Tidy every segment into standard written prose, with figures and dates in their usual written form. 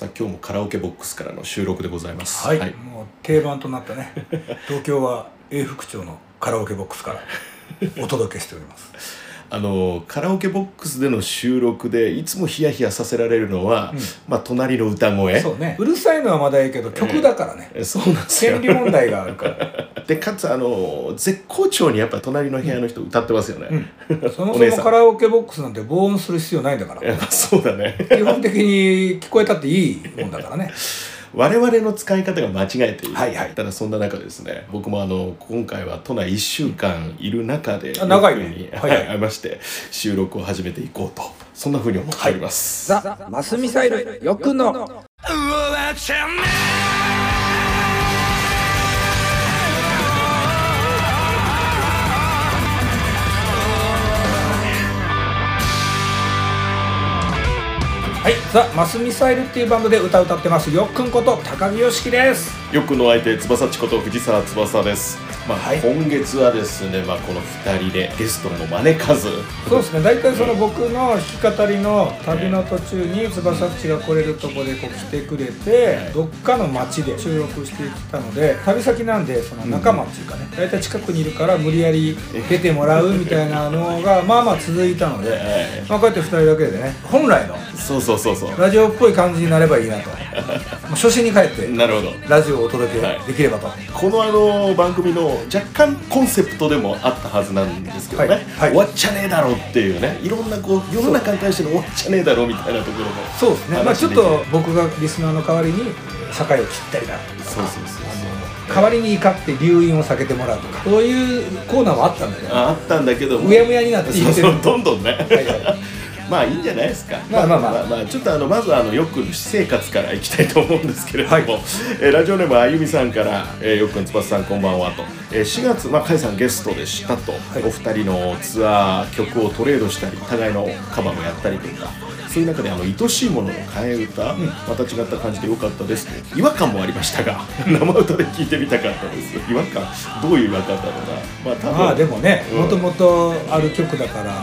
さあ今日もカラオケボックスからの収録でございます。はい、はい、もう定番となったね東京は永福町のカラオケボックスからお届けしておりますカラオケボックスでの収録でいつもヒヤヒヤさせられるのは、うんまあ、隣の歌声。そうね、うるさいのはまだいいけど曲だからね、そうなんですよ、権利問題があるからでかつ絶好調にやっぱ隣の部屋の人歌ってますよね、うんうん、そもそもカラオケボックスなんて防音する必要ないんだから。そうだね基本的に聞こえたっていいもんだからね我々の使い方が間違えている、はいはい、ただそんな中ですね、僕も今回は都内1週間いる中で長いね、はいはい、会いまして収録を始めていこうと、そんな風に思っております、はい、ザ・マスミサイルよくのうわちゃんねはい、ザ・マスミサイルっていうバンドで歌ってますよっくんこと高木良樹です。よっくんの相手翼ちこと藤沢翼です。まあはい、今月はですね、まあ、この2人でゲストも招かず、そうですね、大体その僕の弾き語りの旅の途中に翼っちが来れるとこでこう来てくれて、はい、どっかの町で収録してきたので、旅先なんでその仲間っていうかね、大体近くにいるから無理やり出てもらうみたいなのがまあまあ続いたので、はい、まあこうやって2人だけでね、本来のそうラジオっぽい感じになればいいなと初心に帰ってなるほどラジオをお届けできればと、はい、この番組の若干コンセプトでもあったはずなんですけどね、はいはい、終わっちゃねえだろっていうね、いろんなこう世の中に対しての終わっちゃねえだろみたいなところも、そうですね、まあ、ちょっと僕がリスナーの代わりに境を切ったりだとか、代わりに怒って留飲を避けてもらうとか、そういうコーナーはあったんだけど、あったんだけどもうやむやになって言ってる、そうそうどんどんね、はいはいまあいいんじゃないですか。まあまあまあ、まあ、ちょっとまずよく私生活からいきたいと思うんですけれども、はい、ラジオネームあゆみさんから、よくんつばさんこんばんはと、4月甲斐さんゲストでしたと、はい、お二人のツアー曲をトレードしたり互いのカバーもやったりとか、そういう中で愛しいものの替え歌、うん、また違った感じで良かったですと、違和感もありましたが生歌で聴いてみたかったです。違和感、どういう違和感だろうな、まあ多分まあでもね、もともとある曲だから、うん、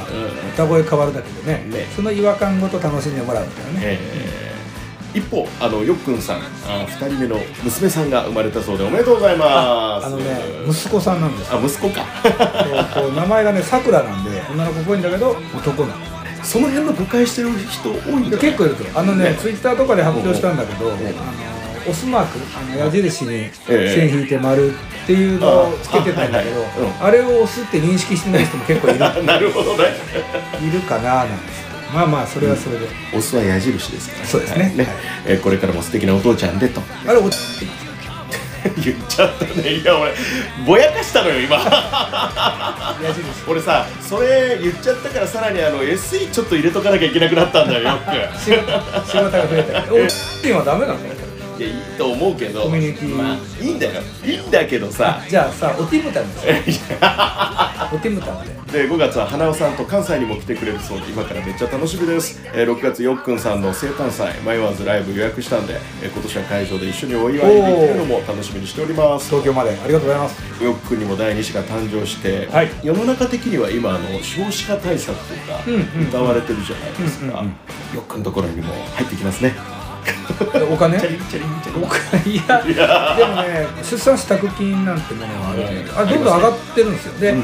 歌声変わるだけでね、その違和感ごと楽しんでもらうみたいなね、一方よっくんさん2人目の娘さんが生まれたそうで、おめでとうございます。ね、息子さんなんですよ。あ、息子か名前がね、さくらなんで女の子っぽいんだけど男なんです。その辺の誤解してる人多いんだ。結構いるとね、ツイッターとかで発表したんだけど、オスマーク、矢印に線引いて丸っていうのをつけてたんだけど、あれをオスって認識してない人も結構いるなるほどねいるかな、なんです。まあまあそれはそれで、オスは矢印ですから、そうですね。これからも素敵なお父ちゃんでと、あれおちって言っちゃったね。いや俺ぼやかしたのよ今俺さ、それ言っちゃったからさらにSE ちょっと入れとかなきゃいけなくなったんだよ、よく仕事が増えたからおって今ダメなの。いや、いいと思うけど、まあいいんだよ、いいんだけどさ、じゃあさ、おてむたんですよおてむたんで、5月は花尾さんと関西にも来てくれるそうで、今からめっちゃ楽しみです。6月よっくんさんの生誕祭、迷わずライブ予約したんで、今年は会場で一緒にお祝いできるのも楽しみにしております。東京までありがとうございます。よっくんにも第2子が誕生して、はい、世の中的には今少子化対策とか歌われてるじゃないですか。よっくんのところにも入ってきますねお金？いや、でもね、出産支度金なんてものはどんどん上がってるんですよ。で、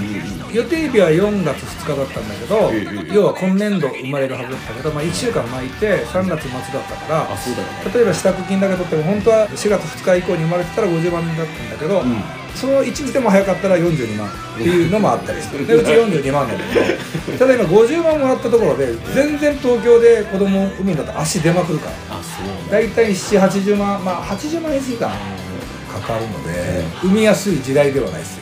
予定日は4月2日だったんだけど、要は今年度生まれるはずだったけど、1週間巻いて3月末だったから、例えば支度金だけ取っても、本当は4月2日以降に生まれてたら50万円だったんだけど、その1日でも早かったら42万っていうのもあったりして、うち42万だけど、ただ今50万もらったところで、全然東京で子供産むんだったら足出まくるから、大体70、80万、まあ80万円過ぎかな、かかるので、産みやすい時代ではないですよ。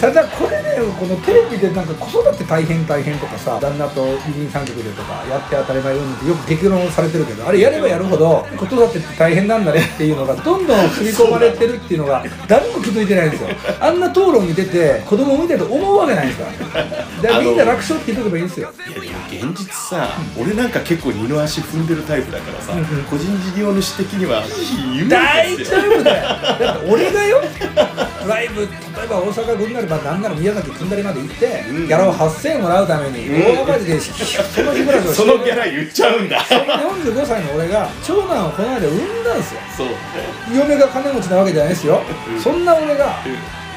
ただこれね、このテレビでなんか子育て大変大変とかさ、旦那と二人三脚でとかやって当たり前よってよく激論されてるけど、あれやればやるほど子育てって大変なんだねっていうのがどんどん刷り込まれてるっていうのが誰も気づいてないんですよ。あんな討論に出て子供を産みたいと思うわけないんですから、みんな楽勝って言っとけばいいんですよ。現実さ、俺なんか結構二の足踏んでるタイプだからさ、個人事業主的には有利ですよ。大丈夫だよ。だって俺がよ、ライブ、例えば大阪軍なればなんなら宮崎組んだりまで行って、ギャラを8000円もらうために大赤字でその日暮らしをして、そのギャラ言っちゃうんだ。その45歳の俺が長男をこの間産んだんですよ。そうね。嫁が金持ちなわけじゃないですよ。そんな俺が。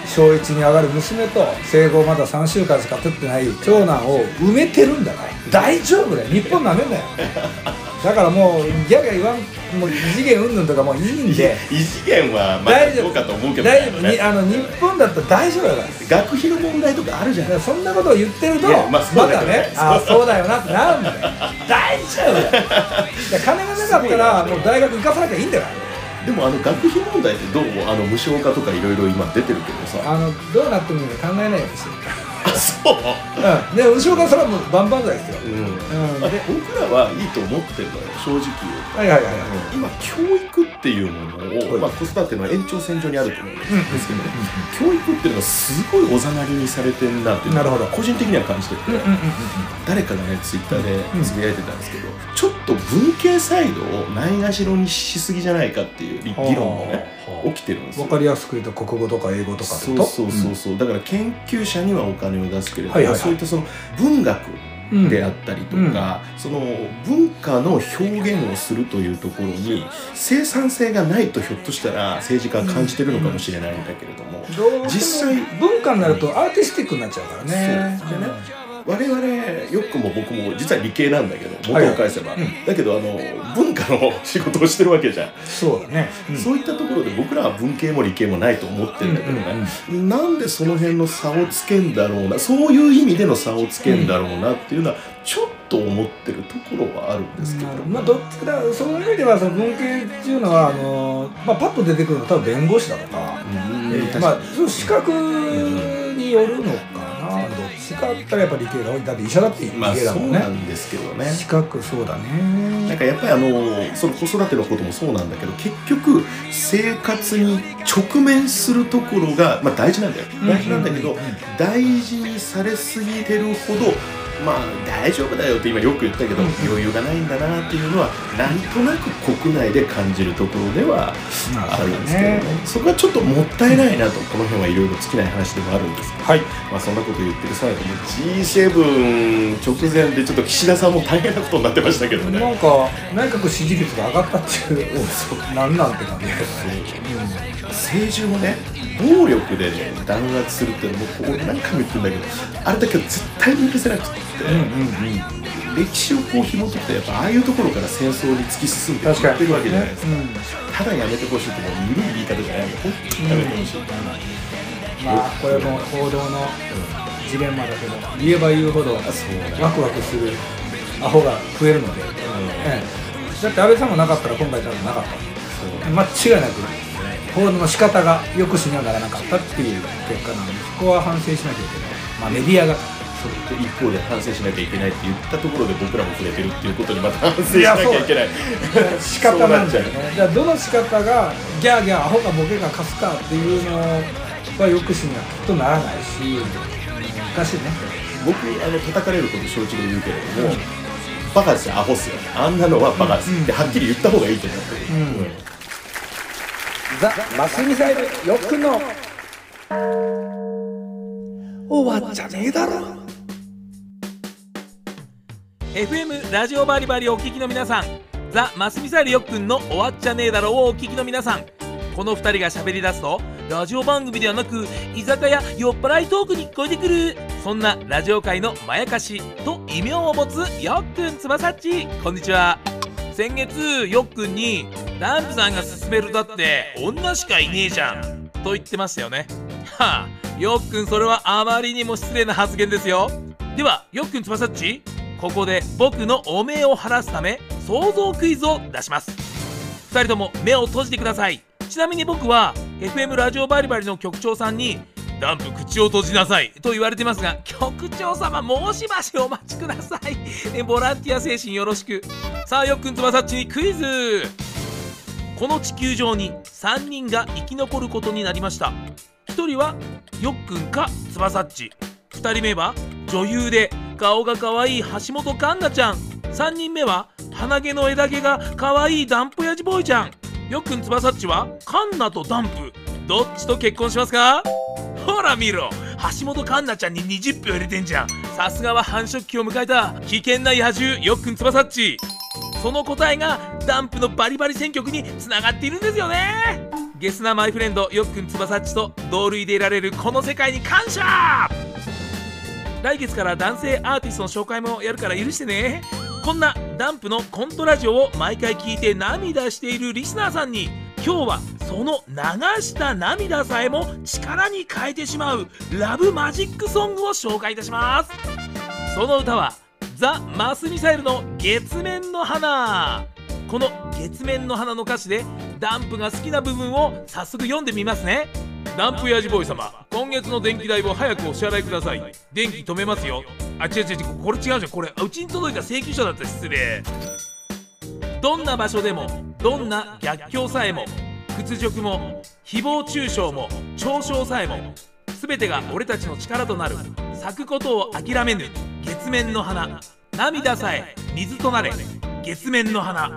小1に上がる娘と生後まだ3週間しか経ってない長男を埋めてるんだから大丈夫だよ。日本なめんなよ。だからもうギャギャ言わん、もう異次元うんぬんとかもういいんで、異次元はまあどうかと思うけど、ね、大丈夫、日本だったら大丈夫だから。学費の問題とかあるじゃん。そんなことを言ってるとまだね、ああそうだよなってなるんだよ。大丈夫だよ。金がなかったらもう大学行かさなきゃいいんだから。でも学費問題ってどうも無償化とかいろいろ今出てるけどさ、どうなってもいいのか考えないようにしてる。あ、そう、うん、で無償化それはもうバンバンだですよ。僕らはいいと思ってるのよ、正直言うと。今教育っていうものを、まあ、子育ての延長線上にあると思うんですけど、ね、教育っていうのがすごいおざなりにされてんなっていうのが個人的には感じてて、誰かがねツイッターでつぶやいてたんですけど、ちょっと文系サイドをないがしろにしすぎじゃないかっていう議論もね起きてるんですよ。分かりやすく言うと国語とか英語とかってこと。そうそうそう、だから研究者にはお金を出すけれども、そういったその文学であったりとか、その文化の表現をするというところに生産性がないと、ひょっとしたら政治家は感じてるのかもしれないんだけれども、実際文化になるとアーティスティックになっちゃうからね。そうでね、我々よくも僕も実は理系なんだけど、元を返せば、だけど文化の仕事をしてるわけじゃん。そうだね、そういったところで僕らは文系も理系もないと思ってるんだけどね、なんでその辺の差をつけんだろうな、そういう意味での差をつけんだろうなっていうのはちょっと思ってるところはあるんですけど、まあどっちかその意味では、その文系っていうのはパッと出てくるのは多分弁護士だとか、まあその資格によるのか。資格だったらやっぱり理系が多い。だって医者だって理系だもんね。そうなんですけどね。資格、そうだね。なんかやっぱりその子育てのこともそうなんだけど、結局生活に直面するところが、まあ、大事なんだよ。大事なんだけど、大事にされすぎてるほど、まあ大丈夫だよって今よく言ったけど、余裕がないんだなっていうのはなんとなく国内で感じるところではあるんですけどね。そこはちょっともったいないなと、この辺はいろいろ尽きない話でもあるんですけど、はい、まあそんなこと言ってる最後に G7 直前でちょっと岸田さんも大変なことになってましたけどね。なんか内閣支持率が上がったっていうなんなんて感じですね。政治もね、暴力でね弾圧するってもう俺何回も言ってんだけど、あれだけは絶対に許せなくて、歴史をこう紐解くとやっぱああいうところから戦争に突き進んでいってるわけじゃないですか。ただやめてほしいってもう緩い言い方じゃないの、本当にやめてほしい。まあこれも報道のジレンマだけど、言えば言うほどワクワクするアホが増えるので、だって安倍さんもなかったら今回多分なかった。間違いなく報道の仕方がよくしにはならなかったっていう結果なので、そこは反省しなきゃいけない。まあメディアがそう一方で反省しなきゃいけないって言ったところで僕らも触れてるっていうことにまた反省しなきゃいけない。仕方なんだよね。じゃあどの仕方がギャーギャーアホかボケがかすかっていうのはよくしにはきっとならないし、難しいね。僕叩かれること承知で言うけれども、バカですよ、アホっすよ、あんなのはバカですってはっきり言った方がいいと思ってる。ザ・マスミサイルよくの終わっちゃねえだろ。 FM ラジオバリバリお聞きの皆さん、ザ・マスミサイルよくんの終わっちゃねえだろをお聞きの皆さん、この2人が喋り出すとラジオ番組ではなく居酒屋酔っ払いトークに聞こえてくる、そんなラジオ界のまやかしと異名を持つよっくんつばさっち、こんにちは。先月よっくんにダンプさんが勧めるだって女しかいねえじゃんと言ってましたよね。はあ、よっくんそれはあまりにも失礼な発言ですよ。ではよっくんつばさっち、ここで僕の汚名を晴らすため想像クイズを出します。2人とも目を閉じてください。ちなみに僕は FM ラジオバリバリの局長さんにダンプ口を閉じなさいと言われてますが、局長様もうしばしお待ちください。ボランティア精神よろしく。さあよっくんつばさっちにクイズ。この地球上に3人が生き残ることになりました。1人はよっくんかつばさっち、2人目は女優で顔が可愛い橋本環奈ちゃん、3人目は鼻毛の枝毛が可愛いダンプヤジボーイちゃん。よっくんつばさっちは環奈とダンプどっちと結婚しますか？ほら見ろ、橋本環奈ちゃんに20票入れてんじゃん。さすがは繁殖期を迎えた危険な野獣よっくんつばさっち。その答えがダンプのバリバリ選曲につながっているんですよね。ゲスなマイフレンドよっくんつばさっちと同類でいられるこの世界に感謝。来月から男性アーティストの紹介もやるから許してね。こんなダンプのコントラジオを毎回聞いて涙しているリスナーさんに、今日はその流した涙さえも力に変えてしまうラブマジックソングを紹介いたします。その歌はザ・マスミサイルの月面の花。この月面の花の歌詞でダンプが好きな部分を早速読んでみますね。ダンプヤジボーイ様、今月の電気代を早くお支払いください。電気止めますよ。あ、違う、これ違うじゃん。これうちに届いた請求書だったら失礼。どんな場所でも、どんな逆境さえも、屈辱も誹謗中傷も嘲笑さえも、全てが俺たちの力となる。咲くことを諦めぬ月面の花、涙さえ水となれ月面の花。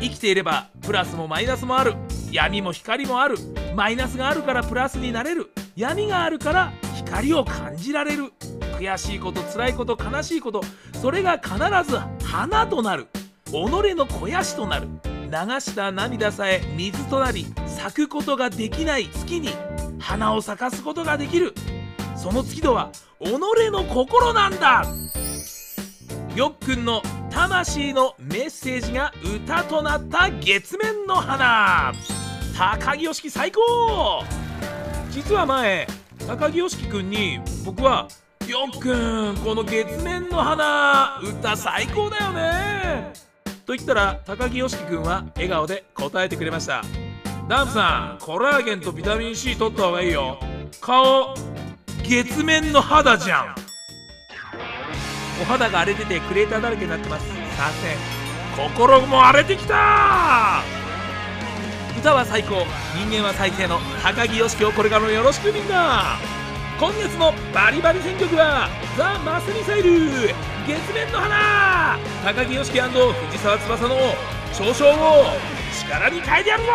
生きていればプラスもマイナスもある、闇も光もある。マイナスがあるからプラスになれる、闇があるから光を感じられる。悔しいこと、辛いこと、悲しいこと、それが必ず花となる。己の肥やしとなる。流した涙さえ水となり、咲くことができない月に花を咲かすことができる。その月とは己の心なんだ。よっくんの魂のメッセージが歌となった月面の花。高木良樹最高。実は前、高木良樹くんに僕は「よっくん、この月面の花歌最高だよね」と言ったら、高木良樹くんは笑顔で答えてくれました。ダンプさん、コラーゲンとビタミン C 取った方がいいよ。顔月面の肌じゃん。お肌が荒れててクレーターだらけになってます。させん、心も荒れてきた。歌は最高、人間は再生の高木良樹をこれからもよろしくみんな。今月のバリバリ選曲はザ・マスミサイル月面の花、高木良樹&藤沢翼の嘲笑を力に変えてやるぞ。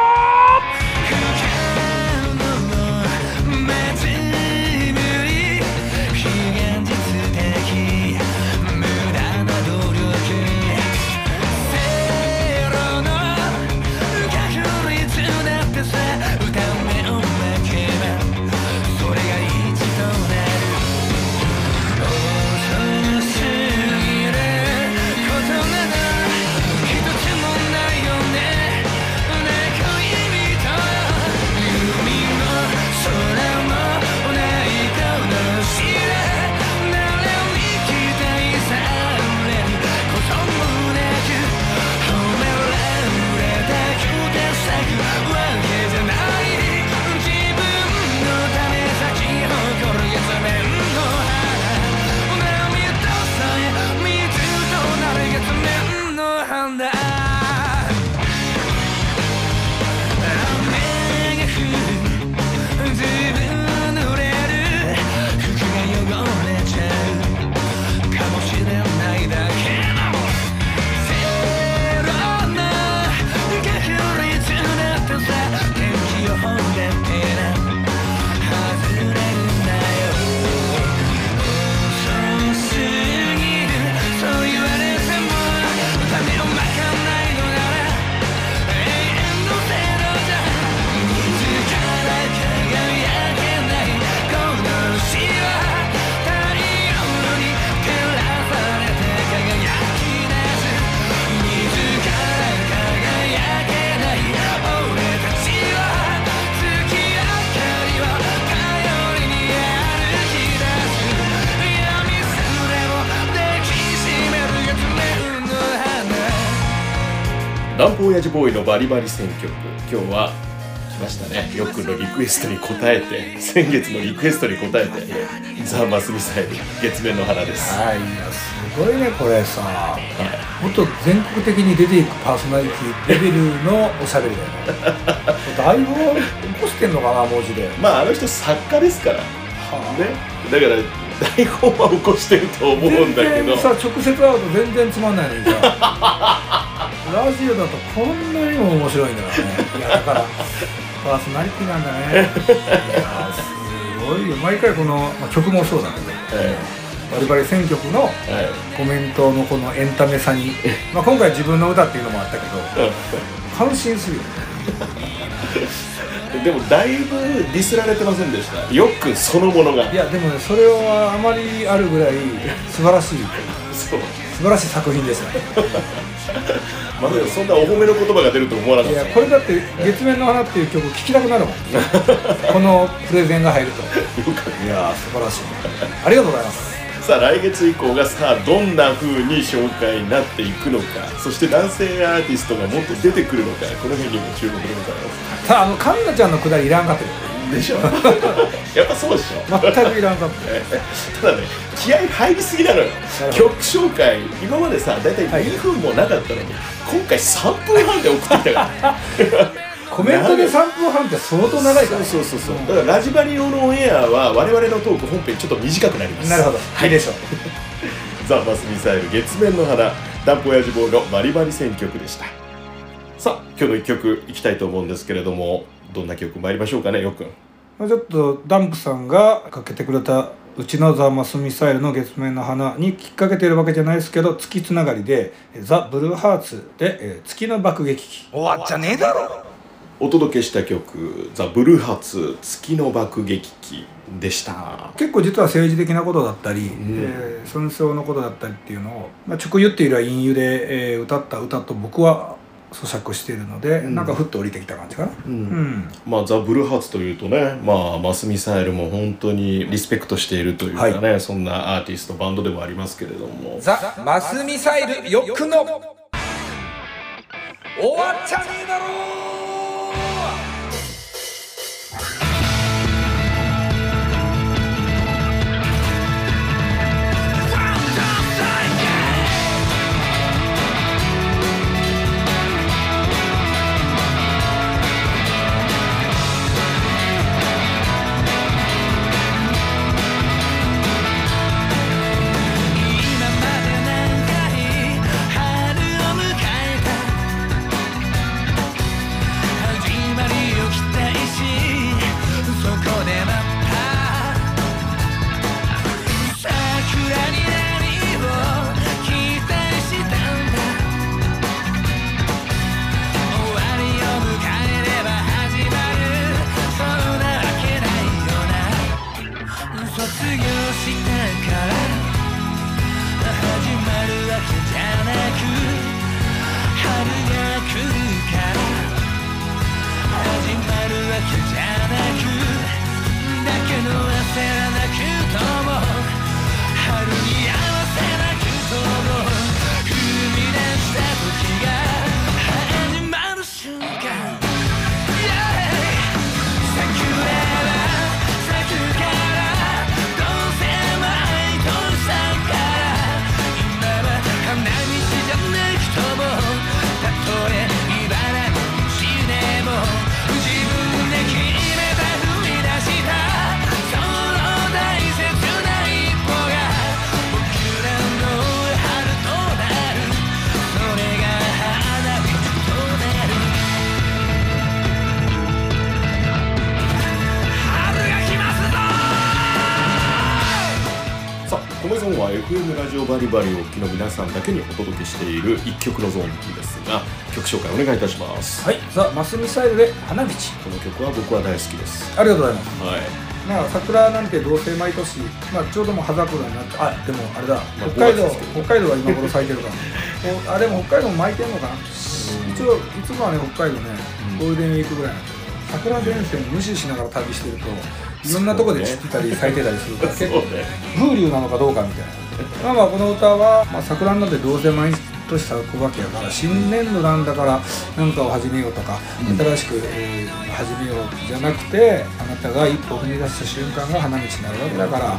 ダンプ親父ボーイのバリバリ選曲、今日は来ましたね。よっくんのリクエストに応えて、先月のリクエストに応えてザ・マスミサイル月面の花です。はい、すごいねこれさ、もっと全国的に出ていくパーソナリティレベルのおしゃべりだよね。だいぶ起こしてんのかな文字で。まああの人作家ですからね。だから大本は起こしてると思うんだけどさ、直接会うと全然つまんないのじゃあラジオだとこんなにも面白いんだからね。いやだからパーソナリティなんだね。いやすごいよ。毎回この、まあ、曲もそうだけど、我々選曲のコメントのこのエンタメさに、まあ今回自分の歌っていうのもあったけど感心するよでもだいぶディスられてませんでしたよくそのものが。いやでもね、それはあまりあるぐらい素晴らしいそう素晴らしい作品ですねまだそんなお褒めの言葉が出ると思わなかった。いやこれだって「月面の花」っていう曲聴きたくなるもんこのプレゼンが入るとよかった。いや素晴らしい、ありがとうございます。さあ来月以降がさあどんな風に紹介になっていくのか、そして男性アーティストがもっと出てくるのか、この辺にも注目でございます。さあカンナちゃんのくだりいらんかったでしょやっぱそうでしょ、全くいらんかったただね、気合い入りすぎなのよ曲紹介。今までさ大体2分もなかったのに、今回3分半で送ってきたからコメントで3分半って相当長いから、ね、そう、だからラジバリ用のオンエアは我々のトーク本編ちょっと短くなります。なるほど、はいでしょうザ・マスミサイル月面の花、ダンプ親父坊のバリバリ選曲でした。さあ今日の1曲いきたいと思うんですけれども、どんな曲参りましょうかね、よくん。ちょっとダンプさんがかけてくれたうちのザ・マスミサイルの月面の花にきっかけてるわけじゃないですけど、月つながりでザ・ブルーハーツで月の爆撃機。終わっちゃねえだろ。お届けした曲「ザ・ブルーハーツ月の爆撃機」でした。結構実は政治的なことだったり、損傷のことだったりっていうのを、まあ、直言っているよりは隠喩で、歌った歌と僕は咀嚼しているので、なんかふっと降りてきた感じかな。まあザ・ブルーハーツというとね、まあマスミサイルも本当にリスペクトしているというかね、はい、そんなアーティストバンドでもありますけれども、ザ・マスミサイルよくの終わっちゃねえだろう。FM ラジオバリバリをお聞きの皆さんだけにお届けしている一曲のゾーンですが、曲紹介お願いいたします。はい、ザ・マスミサイルで花道。この曲は僕は大好きです。ありがとうございます。はい、まあ桜なんてどうせ毎年、まあ、ちょうどもう葉桜になって、あ、でもあれだ、北海道は今頃咲いてるからあ、でも北海道も巻いてんのかな一応。いつもはね、北海道ね、ゴールデンウィークぐらいなんだけど、桜前線無視しながら旅してるといろんなとこで散ってたり咲いてたりするから、結構風流なのかどうかみたいなまあこの歌は、まあ、桜なんてどうせ毎年咲くわけやから、新年度なんだから何かを始めようとか、新しく、始めようじゃなくて、あなたが一歩踏み出した瞬間が花道になるわけだから、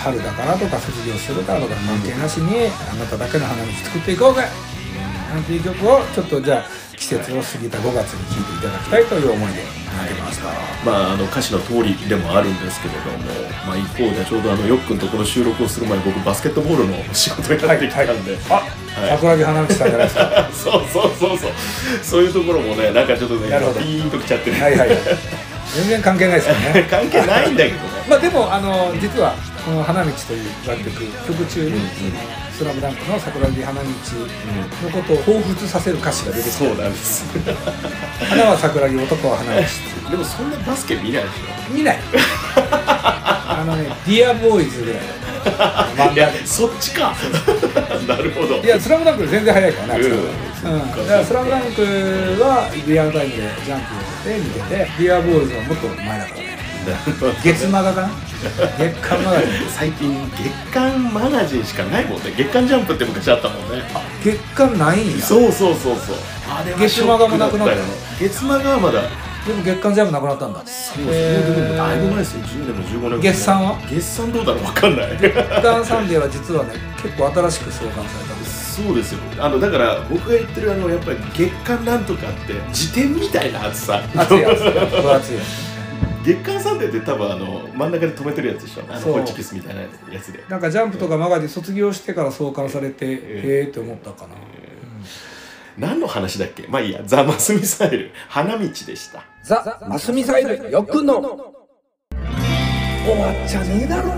春だからとか卒業するからとか関係なしに、あなただけの花道作っていこうぜなんていう曲を、ちょっとじゃあ季節を過ぎた5月に聴いていただきたいという思いで。まあ、歌詞の通りでもあるんですけれども、まあ、一方でちょうどよっくんとこの収録をする前に僕バスケットボールの仕事に入ってきたんで、あっ、桜木花道さんじゃないですかそうそうそうそう、そういうところもね、なんかちょっとねピーンときちゃってね、はいはい、全然関係ないですよね関係ないんだけどねまあでも実はこの「花道」という楽曲、曲中に「スラムダンクの桜木花道のことを彷彿させる歌詞が出てきて、そうなんです花は桜木、男は花道。でもそんなバスケ見ないでしょ。見ないディアボーイズぐらいいや、そっちかなるほど。いや、スラムダンク全然早いからね。だからスラムダンクはリアルタイムでジャンプで見てて、ディアボーイズはもっと前だからね。月マガかな、月刊マガジン最近月刊マガジンしかないもんね。月刊ジャンプって昔あったもんね。あ、月刊ないんや。そうそうそうそう、月マガもなくなったよ。月マガはまだ。でも月刊ジャンプなくなったんだ。そうですね、だいぶ前ですよ、10年も15年も。月産は、月産どうだろう、分かんない。月刊サンデーは実はね、結構新しく創刊されたんです。そうですよ、だから僕が言ってるやっぱり月刊なんとかって辞典みたいな厚さ、厚いやつ、分厚いやつ。月刊サンデーって多分真ん中で止めてるやつでしょ、ホチキスみたいなやつで。なんかジャンプとかマガジン卒業してから創刊されて、へえって思ったかな。何の話だっけ。まあいいや。ザ・マスミサイル、花道でした。ザ・マスミサイル、よっくんの終わっちゃねえだろ。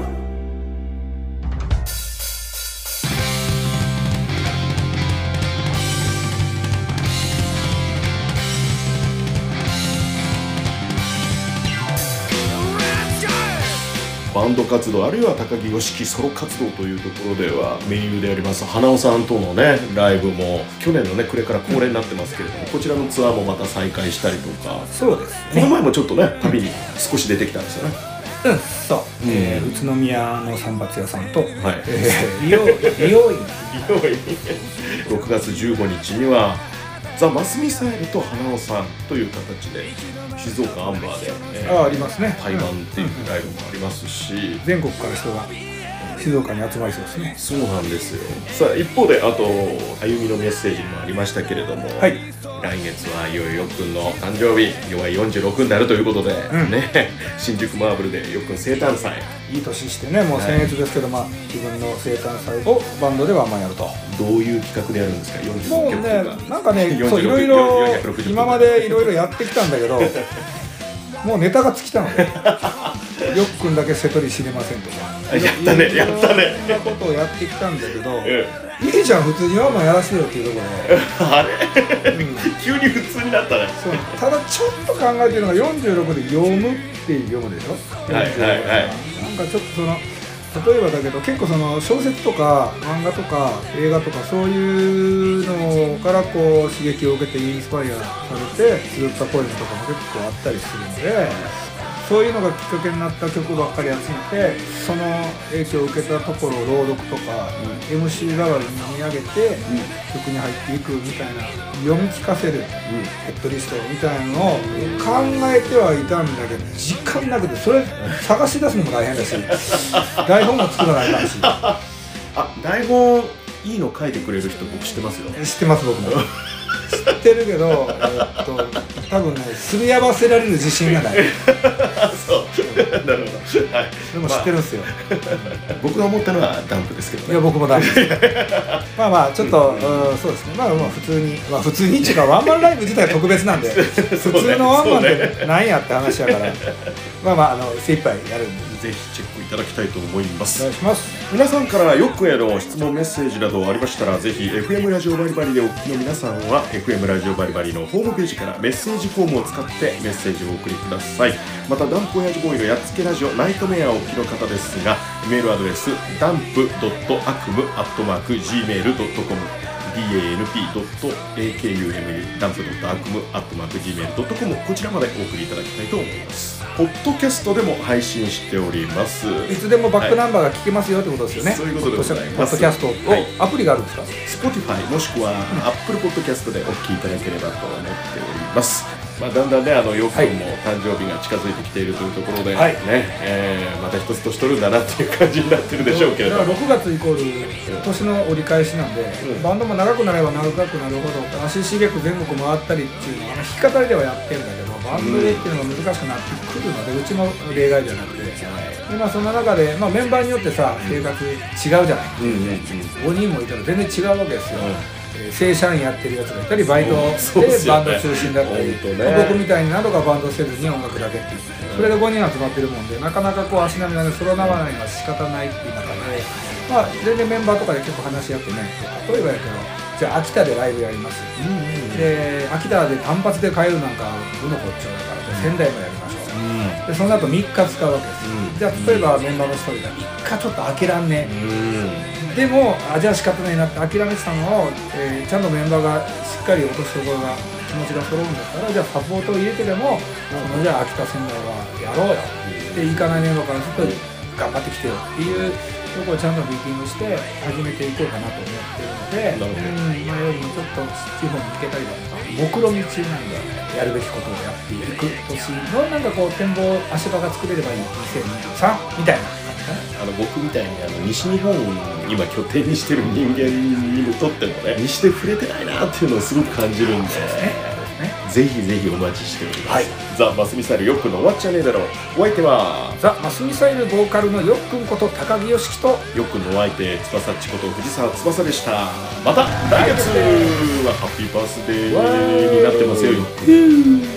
バンド活動あるいは高木良樹ソロ活動というところでは盟友であります花尾さんとのねライブも去年のね暮れから恒例になってますけれども、こちらのツアーもまた再開したりとか。そうですね、この前もちょっとね旅に少し出てきたんですよね。うん、そう、宇都宮の散髪屋さんと、美容院6月15日にはザ・マスミサイルと花尾さんという形で静岡アンバーで、ありますね。対バンっていうライブもありますし、全国から人が静岡に集まりそうですね。そうなんですよ。さあ一方であと歩みのメッセージもありましたけれども、はい、来月はいよいよよっくんの誕生日、よい46になるということで、ね、新宿マーブルでよっくん生誕祭。いい年してね、もう僭越ですけど、まあ自分の生誕祭をバンドではまあやると。どういう企画でやるんですか。もうね、なんかね、そういろいろ今までいろいろやってきたんだけど、もうネタが尽きたので、よっくんだけ瀬戸に知れませんとか。やったね、やったね。そんなことをやってきたんだけど、いいじゃん、普通にワンマンやらせようっていうところで。あれ、急に普通になったね。そう、ただちょっと考えてるのが46で読むっていう読むでしょ。はいはいはい。なんかちょっと例えばだけど、結構小説とか漫画とか映画とかそういうのからこう刺激を受けてインスパイアされて作ったポエムとかも結構あったりするので、そういうのがきっかけになった曲ばっかり集めて、その影響を受けたところを朗読とか MC 代わりに読み上げて曲に入っていくみたいな、読み聞かせるヘッドリストみたいなのを考えてはいたんだけど、時間なくて、それ探し出すのも大変だし台本も作らないかんし台本いいの書いてくれる人僕知ってますよ。知ってます、僕も知ってるけど、多分ね、すり合わせられる自信がないそう、なるほど、はい、でも知ってるんですよ、僕が思ったのはダンプですけどね。いや、僕もダンプまあまあ、ちょっと、そうですね、まあまあ普通に、まあ普通にっていうか、ワンマンライブ自体は特別なんで普通のワンマンってなんやって話やから、まあまあ、精一杯やるんで、ぜひチェックいただきたいと思います。お願いします。皆さんからよっくんへの質問メッセージなどありましたら、ぜひ FM ラジオバリバリでお聞きの皆さんは FM ラジオバリバリのホームページからメッセージフォームを使ってメッセージをお送りください。またダンプ親父ボーイのやっつけラジオナイトメアをお聞きの方ですが、メールアドレス damp.acum@gmail.com。damp.acum@gmail.com こちらまでお送りいただきたいと思います。ポッドキャストでも配信しております。いつでもバックナンバーが聞けますよってことですよね。そういうことでございます。ポッドキャストをアプリがあるんですか。 Spotify もしくは Apple Podcast でお聞きいただければと思っております。まあ、だんだんね、陽君も誕生日が近づいてきているというところで、ね、はい、また一つ年取るんだなっていう感じになってるでしょうけれど、6月イコール年の折り返しなんで、うん、バンドも長くなれば長くなるほど足しげく全国回ったりっていうのは弾き語りではやってるんだけど、バンドでっていうのが難しくなってくるので、うちも例外じゃなくて、で、まあ、そんな中で、まあ、メンバーによってさ生活違うじゃない、5人もいたら全然違うわけですよ。うん、正社員やってるやつがいたり、バイトでバンド中心だったり、僕みたいになどがバンドせずに音楽だけっていう、それで5人集まってるもんで、なかなかこう足並みがそろわないのは仕方ないっていう中で、まあ全然メンバーとかで結構話し合ってないって、例えばやけど、じゃあ秋田でライブやります、で秋田で単発で通うなんかどのこっちゃだから、仙台もやりましょう、でその後3日使うわけです。じゃあ例えばメンバーの一人が3日ちょっと開けらんね、でも、じゃあ仕方ないなって諦めてたのを、ちゃんとメンバーがしっかり落としどころが、気持ちが揃うんだったら、じゃあサポートを入れてでも、じゃあ秋田仙台はやろうよって行かないメンバーから、ちょっと頑張ってきてよっていうところをちゃんとミーティングして始めていこうかなと思っているので、今よりもちょっと地方に行けたりだとか、目論見中なんで、やるべきことをやっていく年のなんかこう展望、足場が作れればいい2023みたいな。僕みたいに西日本を今拠点にしてる人間にとってもね、西で触れてないなっていうのをすごく感じるんで、ぜひぜひお待ちしております。ザ・マスミサイルよっくんの終わっちゃねえだろう。お相手はザ・マスミサイルボーカルのよっくんこと高木よしきと、よっくんのお相手翼っちこと藤沢翼でした。また来月はハッピーバースデーになってますよ、よっくん。